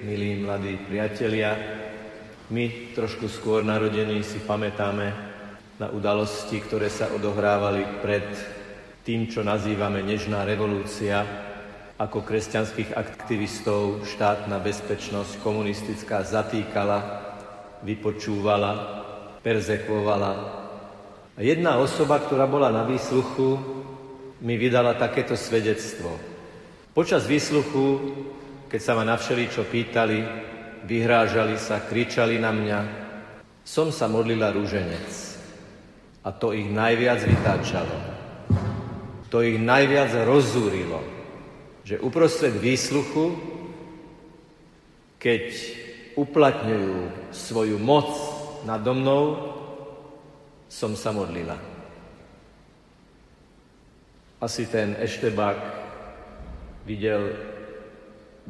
Milí mladí priatelia, my trošku skôr narodení si pamätáme na udalosti, ktoré sa odohrávali pred tým, čo nazývame Nežná revolúcia, ako kresťanských aktivistov štátna bezpečnosť komunistická zatýkala, vypočúvala, perzekvovala. A jedna osoba, ktorá bola na výsluchu, mi vydala takéto svedectvo. Počas výsluchu, keď sa ma na všeličo pýtali, vyhrážali sa, kričali na mňa, som sa modlila ruženec. A to ich najviac vytáčalo. To ich najviac rozúrilo. Že uprostred výsluchu, keď uplatňujú svoju moc nado mnou, som sa modlila. Asi ten Eštebak videl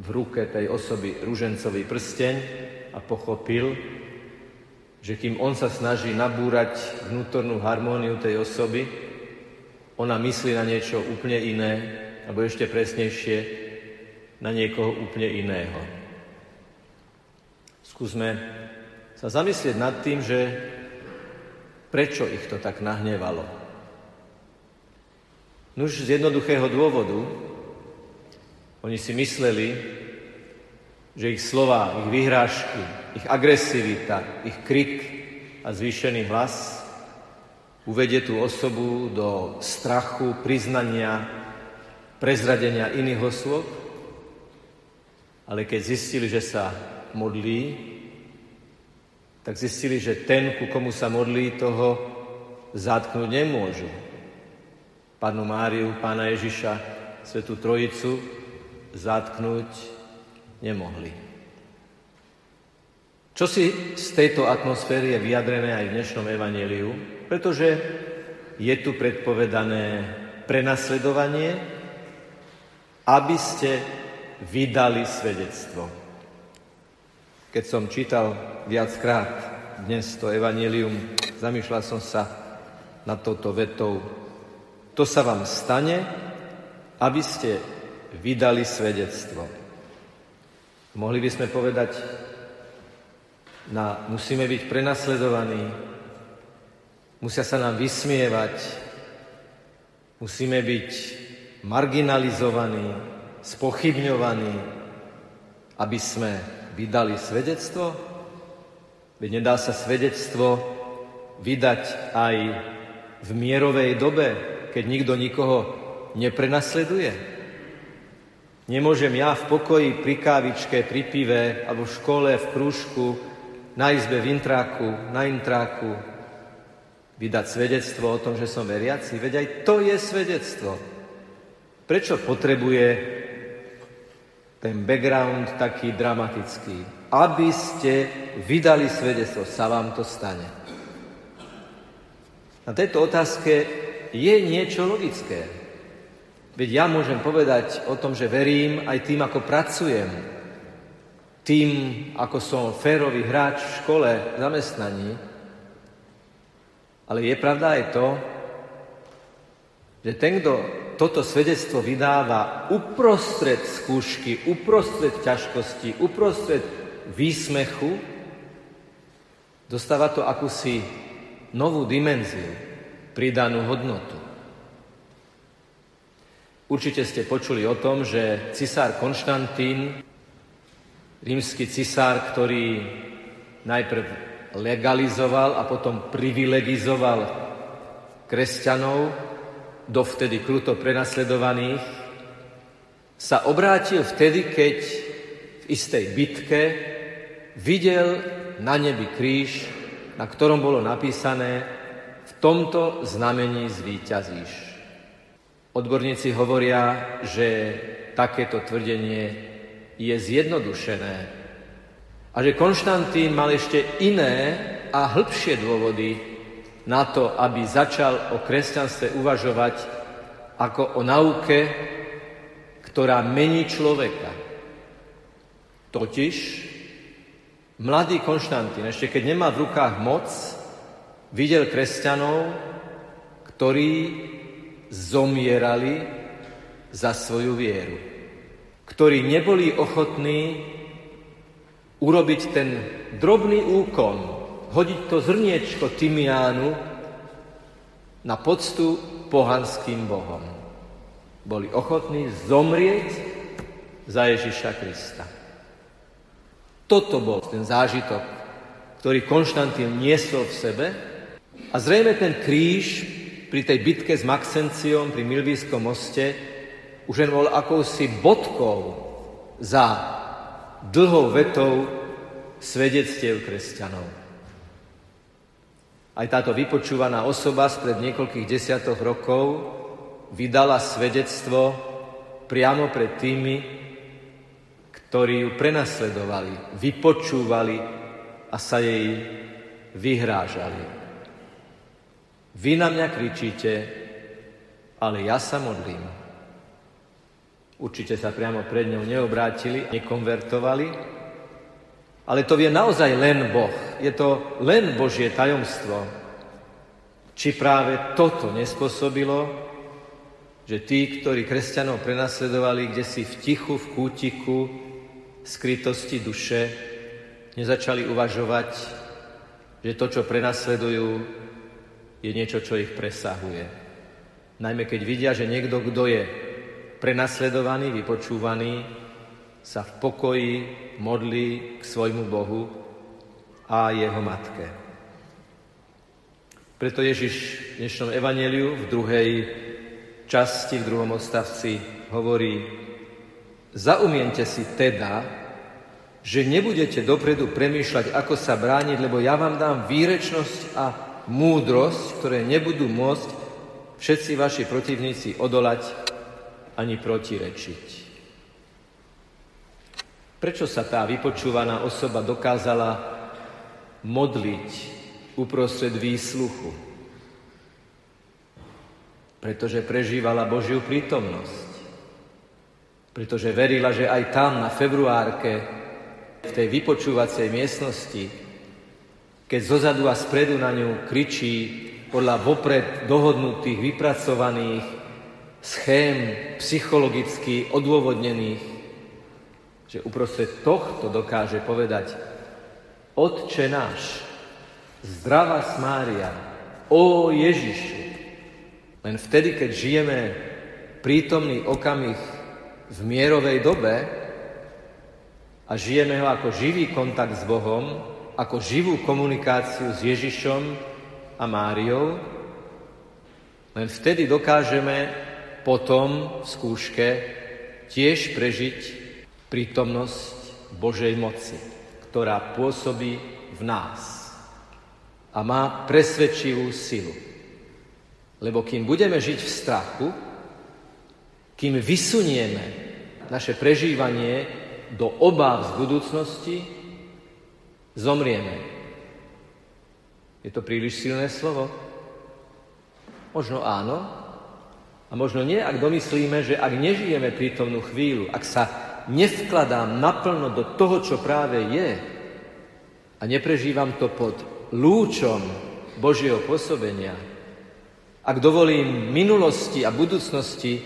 v ruke tej osoby ružencový prsteň a pochopil, že kým on sa snaží nabúrať vnútornú harmóniu tej osoby, ona myslí na niečo úplne iné, alebo ešte presnejšie, na niekoho úplne iného. Skúsme sa zamyslieť nad tým, že prečo ich to tak nahnevalo. Nuž z jednoduchého dôvodu, oni si mysleli, že ich slova, ich vyhrážky, ich agresivita, ich krik a zvýšený hlas uvedie tú osobu do strachu, priznania, prezradenia iných osôb. Ale keď zistili, že sa modlí, tak zistili, že ten, ku komu sa modlí, toho zatknúť nemôžu. Pannu Máriu, Pána Ježiša, Svätú Trojicu zatknúť nemohli. Čo si z tejto atmosféry je vyjadrené aj v dnešnom evanjeliu, pretože je tu predpovedané prenasledovanie, aby ste vydali svedectvo. Keď som čítal viackrát dnes to evanjelium, zamýšľal som sa nad touto vetou. To sa vám stane, aby ste vydali svedectvo. Mohli by sme povedať, musíme byť prenasledovaní, musia sa nám vysmievať, musíme byť marginalizovaní, spochybňovaní, aby sme vydali svedectvo? Veď nedá sa svedectvo vydať aj v mierovej dobe, keď nikto nikoho neprenasleduje? Nemôžem ja v pokoji, pri kávičke, pri pive, alebo v škole, v krúžku, na izbe, v intráku, na intráku vydať svedectvo o tom, že som veriaci? Veď aj to je svedectvo. Prečo potrebuje ten background taký dramatický? Aby ste vydali svedectvo, sa vám to stane. Na tejto otázke je niečo logické. Veď ja môžem povedať o tom, že verím aj tým, ako pracujem. Tým, ako som férový hráč v škole, zamestnaní. Ale je pravda aj to, že ten, kto toto svedectvo vydáva uprostred skúšky, uprostred ťažkosti, uprostred výsmechu, dostáva to akúsi novú dimenziu, pridanú hodnotu. Určite ste počuli o tom, že cisár Konštantín, rímsky cisár, ktorý najprv legalizoval a potom privilegizoval kresťanov, dovtedy kruto prenasledovaných, sa obrátil vtedy, keď v istej bitke videl na nebi kríž, na ktorom bolo napísané: v tomto znamení zvíťazíš. Odborníci hovoria, že takéto tvrdenie je zjednodušené a že Konštantín mal ešte iné a hĺbšie dôvody na to, aby začal o kresťanstve uvažovať ako o nauke, ktorá mení človeka. Totiž mladý Konštantín, ešte keď nemá v rukách moc, videl kresťanov, ktorí zomierali za svoju vieru, ktorí neboli ochotní urobiť ten drobný úkon, hodiť to zrniečko tymiánu na poctu pohanským bohom. Boli ochotní zomrieť za Ježiša Krista. Toto bol ten zážitok, ktorý Konštantín niesol v sebe, a zrejme ten kríž pri tej bitke s Maxenciom pri Milvískom moste už len bol akousi bodkou za dlhou vetou svedectiev kresťanov. Aj táto vypočúvaná osoba spred niekoľkých desiatok rokov vydala svedectvo priamo pred tými, ktorí ju prenasledovali, vypočúvali a sa jej vyhrážali. Vy na mňa kričíte, ale ja sa modlím. Určite sa priamo pred ňou neobrátili, nekonvertovali, ale to vie naozaj len Boh. Je to len Božie tajomstvo. Či práve toto nespôsobilo, že tí, ktorí kresťanov prenasledovali kdesi v tichu, v kútiku, skrytosti duše, nezačali uvažovať, že to, čo prenasledujú, je niečo, čo ich presahuje. Najmä keď vidia, že niekto, kto je prenasledovaný, vypočúvaný, sa v pokoji modlí k svojmu Bohu a jeho matke. Preto Ježiš v dnešnom evanjeliu v druhej časti, v druhom odstavci hovorí: zaumiente si teda, že nebudete dopredu premýšľať, ako sa brániť, lebo ja vám dám výrečnosť a múdrosť, ktoré nebudú môcť všetci vaši protivníci odolať ani protirečiť. Prečo sa tá vypočúvaná osoba dokázala modliť uprostred výsluchu? Pretože prežívala Božiu prítomnosť. Pretože verila, že aj tam na februárke, v tej vypočúvacej miestnosti, keď zozadu a spredu na ňu kričí podľa vopred dohodnutých, vypracovaných schém psychologicky odôvodnených, že uprostred tohto dokáže povedať: Otče náš, zdravá Mária, ó Ježišu. Len vtedy, keď žijeme prítomný okamih v mierovej dobe a žijeme ho ako živý kontakt s Bohom, ako živú komunikáciu s Ježišom a Máriou, len vtedy dokážeme potom v skúške tiež prežiť prítomnosť Božej moci, ktorá pôsobí v nás a má presvedčivú silu. Lebo kým budeme žiť v strachu, kým vysunieme naše prežívanie do obáv z budúcnosti, zomrieme. Je to príliš silné slovo? Možno áno. A možno nie, ak domyslíme, že ak nežijeme prítomnú chvíľu, ak sa nevkladám naplno do toho, čo práve je, a neprežívam to pod lúčom Božieho pôsobenia, ak dovolím minulosti a budúcnosti,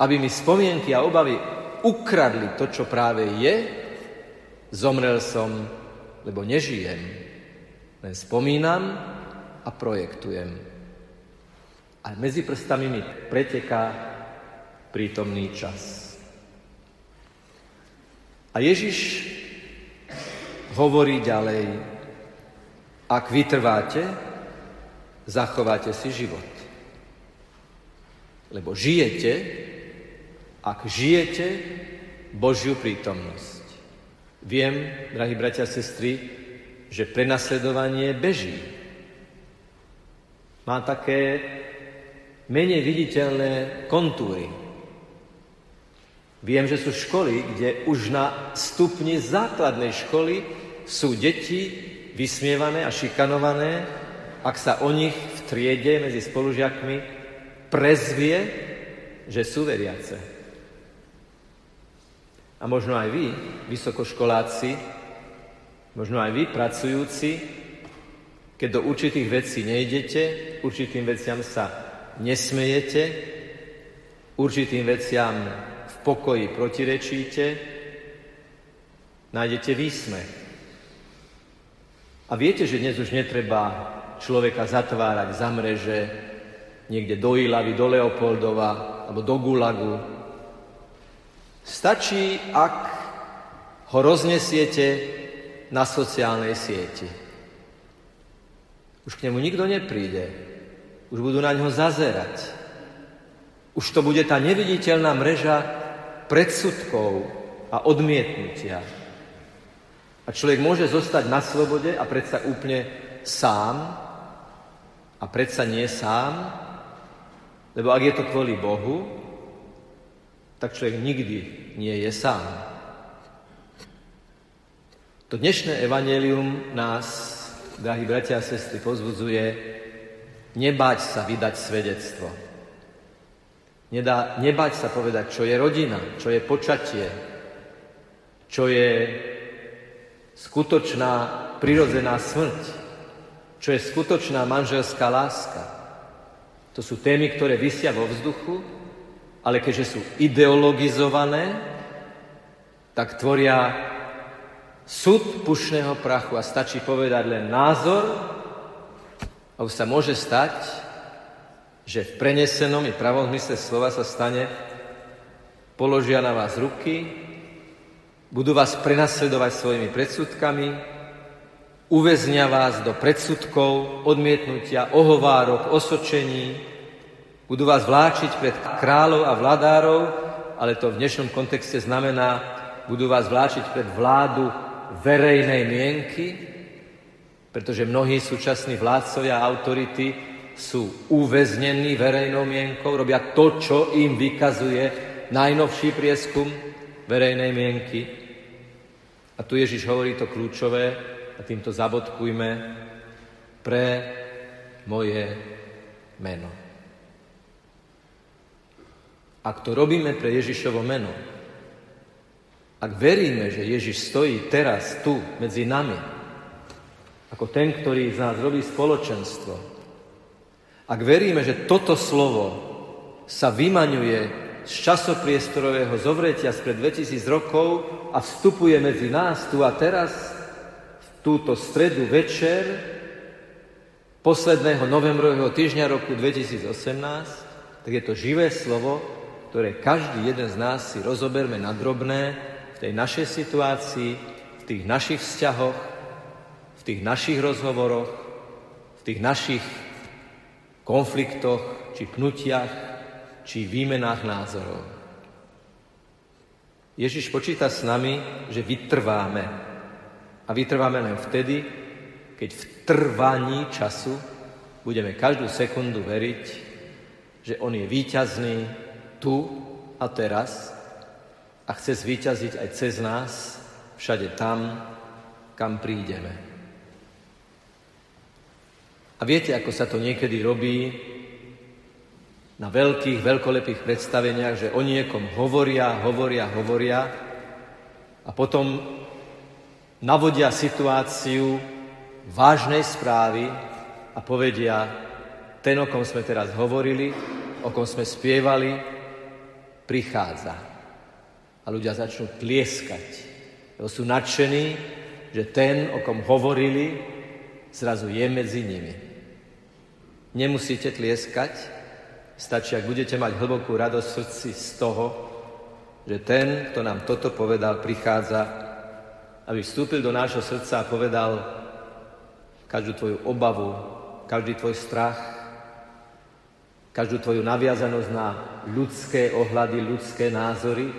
aby mi spomienky a obavy ukradli to, čo práve je, zomrel som, lebo nežijem, len spomínam a projektujem. A medzi prstami mi preteká prítomný čas. A Ježiš hovorí ďalej: ak vytrváte, zachováte si život. Lebo žijete, ak žijete Božiu prítomnosť. Viem, drahí bratia a sestry, že prenasledovanie beží. Má také menej viditeľné kontúry. Viem, že sú školy, kde už na stupni základnej školy sú deti vysmievané a šikanované, ak sa o nich v triede medzi spolužiakmi prezvie, že sú veriace. A možno aj vy, vysokoškoláci, možno aj vy, pracujúci, keď do určitých vecí nejdete, určitým veciam sa nesmejete, určitým veciam v pokoji protirečíte, nájdete výsmech. A viete, že dnes už netreba človeka zatvárať za mreže niekde do Ilavy, do Leopoldova alebo do Gulagu. Stačí, ak ho roznesiete na sociálnej sieti. Už k nemu nikto nepríde. Už budú na ňo zazerať. Už to bude tá neviditeľná mreža predsudkov a odmietnutia. A človek môže zostať na slobode a predsa úplne sám a predsa nie sám, lebo ak je to kvôli Bohu, tak človek nikdy nie je sám. To dnešné evanjelium nás, drahí bratia a sestry, pozbudzuje nebáť sa vydať svedectvo. Nebáť sa povedať, čo je rodina, čo je počatie, čo je skutočná prirodzená smrť, čo je skutočná manželská láska. To sú témy, ktoré visia vo vzduchu, ale keďže sú ideologizované, tak tvoria súd pušného prachu a stačí povedať len názor a už sa môže stať, že v prenesenom i pravom zmysle slova sa stane, položia na vás ruky, budú vás prenasledovať svojimi predsudkami, uväznia vás do predsudkov, odmietnutia, ohovárok, osočení, budú vás vláčiť pred kráľov a vládárov, ale to v dnešnom kontexte znamená, budú vás vláčiť pred vládu verejnej mienky, pretože mnohí súčasní vládcovia a autority sú uväznení verejnou mienkou, robia to, čo im vykazuje najnovší prieskum verejnej mienky. A tu Ježiš hovorí to kľúčové, a týmto zabodkujme, pre moje meno. Ak to robíme pre Ježišovo meno, ak veríme, že Ježiš stojí teraz tu medzi nami, ako ten, ktorý z nás robí spoločenstvo, ak veríme, že toto slovo sa vymaňuje z časopriestorového zovretia spred 2000 rokov a vstupuje medzi nás tu a teraz, v túto stredu večer posledného novembrového týždňa roku 2018, tak je to živé slovo, ktoré každý jeden z nás si rozoberme na drobné, v tej našej situácii, v tých našich vzťahoch, v tých našich rozhovoroch, v tých našich konfliktoch, či pnutiach, či výmenách názorov. Ježiš počíta s nami, že vytrváme. A vytrváme len vtedy, keď v trvaní času budeme každú sekundu veriť, že on je víťazný tu a teraz, a chce zvíťaziť aj cez nás, všade tam, kam prídeme. A viete, ako sa to niekedy robí na veľkých, veľkolepých predstaveniach, že o niekom hovoria a potom navodia situáciu vážnej správy a povedia, ten, o kom sme teraz hovorili, o kom sme spievali, prichádza. A ľudia začnú tlieskať, lebo sú nadšení, že ten, o kom hovorili, zrazu je medzi nimi. Nemusíte tlieskať, stačí, ak budete mať hlbokú radosť v srdci z toho, že ten, kto nám toto povedal, prichádza, aby vstúpil do nášho srdca a povedal každú tvoju obavu, každý tvoj strach, každú tvoju naviazanosť na ľudské ohľady, ľudské názory,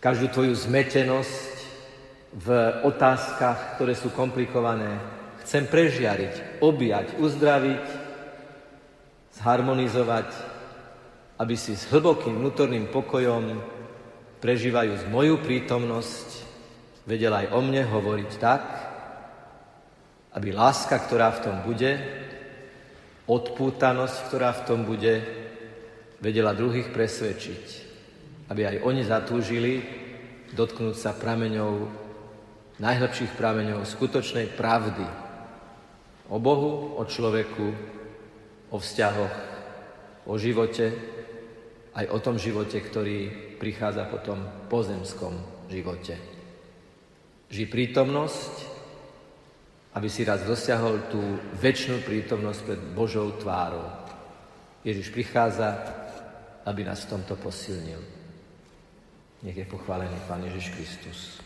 každú tvoju zmetenosť v otázkach, ktoré sú komplikované. Chcem prežiariť, objať, uzdraviť, zharmonizovať, aby si s hlbokým vnútorným pokojom, prežívajúc moju prítomnosť, vedel aj o mne hovoriť tak, aby láska, ktorá v tom bude, odpútanosť, ktorá v tom bude, vedela druhých presvedčiť, aby aj oni zatúžili dotknúť sa prameňov, najhlbších prameňov skutočnej pravdy o Bohu, o človeku, o vzťahoch, o živote, aj o tom živote, ktorý prichádza potom po zemskom živote. Žij prítomnosť, aby si raz dosiahol tú večnú prítomnosť pred Božou tvárou. Ježiš prichádza, aby nás v tomto posilnil. Nech je pochválený Pán Ježiš Kristus.